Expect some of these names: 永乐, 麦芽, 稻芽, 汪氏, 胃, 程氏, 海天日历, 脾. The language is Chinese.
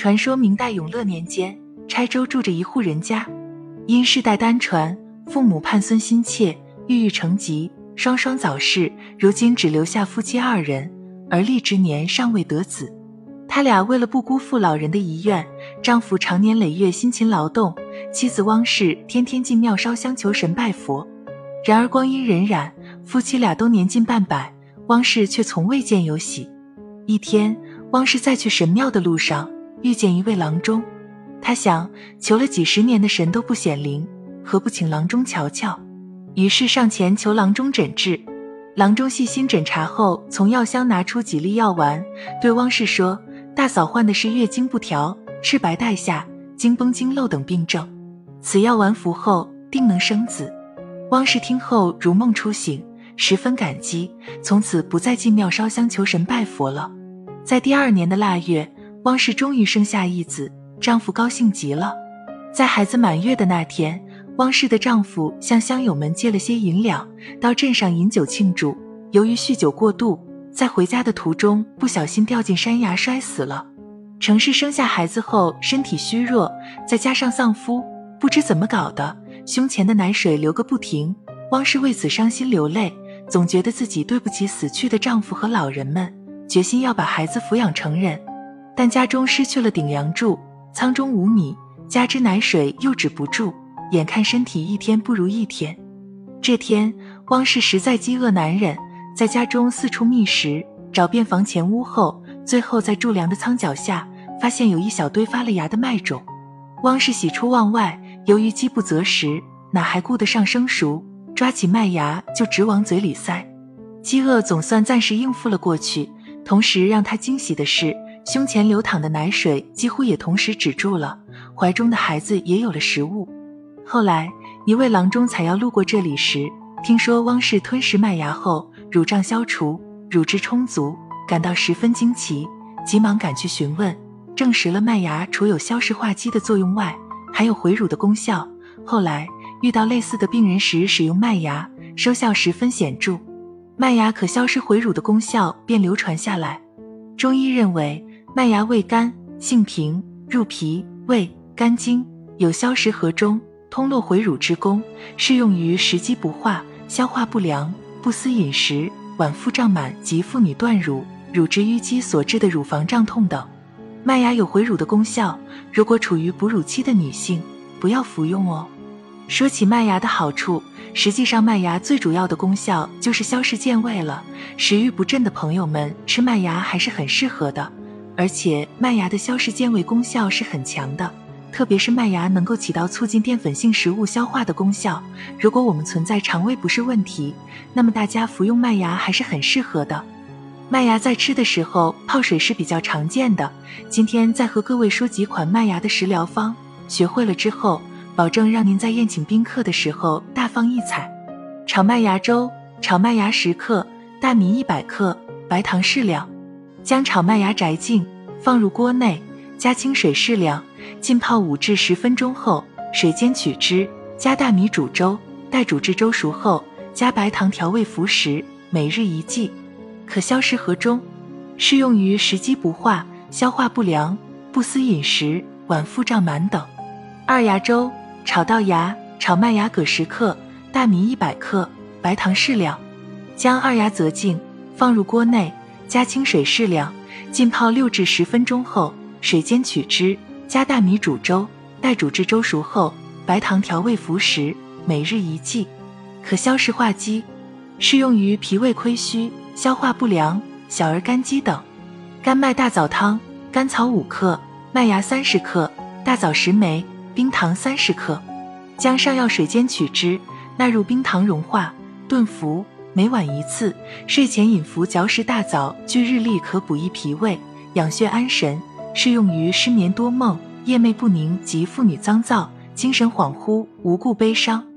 传说明代永乐年间，拆州住着一户人家，因世代单传，父母盼孙心切，郁郁成疾，双双早逝，如今只留下夫妻二人，而立之年尚未得子。他俩为了不辜负老人的遗愿，丈夫常年累月辛勤劳动，妻子汪氏天天进庙烧香求神拜佛。然而光阴荏苒，夫妻俩都年近半百，汪氏却从未见有喜。一天，汪氏在去神庙的路上遇见一位郎中，他想求了几十年的神都不显灵，何不请郎中瞧瞧？于是上前求郎中诊治。郎中细心诊查后，从药箱拿出几粒药丸，对汪氏说：大嫂患的是月经不调、赤白带下、经崩经漏等病症，此药丸服后定能生子。汪氏听后如梦初醒，十分感激，从此不再进庙烧香求神拜佛了。在第二年的腊月，汪氏终于生下一子，丈夫高兴极了。在孩子满月的那天，汪氏的丈夫向乡友们借了些银两，到镇上饮酒庆祝。由于酗酒过度，在回家的途中不小心掉进山崖摔死了。程氏生下孩子后身体虚弱，再加上丧夫，不知怎么搞的，胸前的奶水流个不停。汪氏为此伤心流泪，总觉得自己对不起死去的丈夫和老人们，决心要把孩子抚养成人。但家中失去了顶梁柱，仓中无米，加之奶水又止不住，眼看身体一天不如一天。这天，汪氏实在饥饿难忍，在家中四处觅食，找遍房前屋后，最后在柱梁的仓脚下发现有一小堆发了芽的麦种。汪氏喜出望外，由于饥不择食，哪还顾得上生熟，抓起麦芽就直往嘴里塞。饥饿总算暂时应付了过去，同时让他惊喜的是，胸前流淌的奶水几乎也同时止住了，怀中的孩子也有了食物。后来一位郎中采药路过这里时，听说汪氏吞食麦芽后乳胀消除，乳汁充足，感到十分惊奇，急忙赶去询问，证实了麦芽除有消食化积的作用外，还有回乳的功效。后来遇到类似的病人时，使用麦芽收效十分显著，麦芽可消失回乳的功效便流传下来。中医认为，麦芽味甘性平，入脾胃肝经，有消食和中、通络回乳之功，适用于食积不化、消化不良、不思饮食、脘腹胀满及妇女断乳、乳汁淤积所致的乳房胀痛等。麦芽有回乳的功效，如果处于哺乳期的女性不要服用哦。说起麦芽的好处，实际上麦芽最主要的功效就是消食健胃了，食欲不振的朋友们吃麦芽还是很适合的。而且麦芽的消食健胃功效是很强的，特别是麦芽能够起到促进淀粉性食物消化的功效。如果我们存在肠胃不适问题，那么大家服用麦芽还是很适合的。麦芽在吃的时候泡水是比较常见的，今天再和各位说几款麦芽的食疗方，学会了之后，保证让您在宴请宾客的时候大放异彩。炒麦芽粥：炒麦芽10克，大米100克，白糖适量。将炒麦芽摘净，放入锅内，加清水适量，浸泡5至10分钟后，水煎取汁，加大米煮粥，待煮至粥熟后，加白糖调味服食，每日1剂。可消食和中，适用于食积不化、消化不良、不思饮食、脘腹胀满等。二芽粥：炒稻芽、炒麦芽各10克，大米100克，白糖适量。将二芽择净，放入锅内，加清水适量，浸泡6至10分钟后，水煎取汁，加大米煮粥，待煮至粥熟后，白糖调味服食，每日1剂。可消食化积，适用于脾胃亏虚、消化不良、小儿肝积等。甘麦大枣汤：甘草5克，麦芽30克，大枣10枚，冰糖30克。将上药水煎取汁，纳入冰糖融化，炖服，每晚1次，睡前饮服嚼食大枣，据日历可补益脾胃，养血安神，适用于失眠多梦、夜寐不宁及妇女脏燥、精神恍惚、无故悲伤。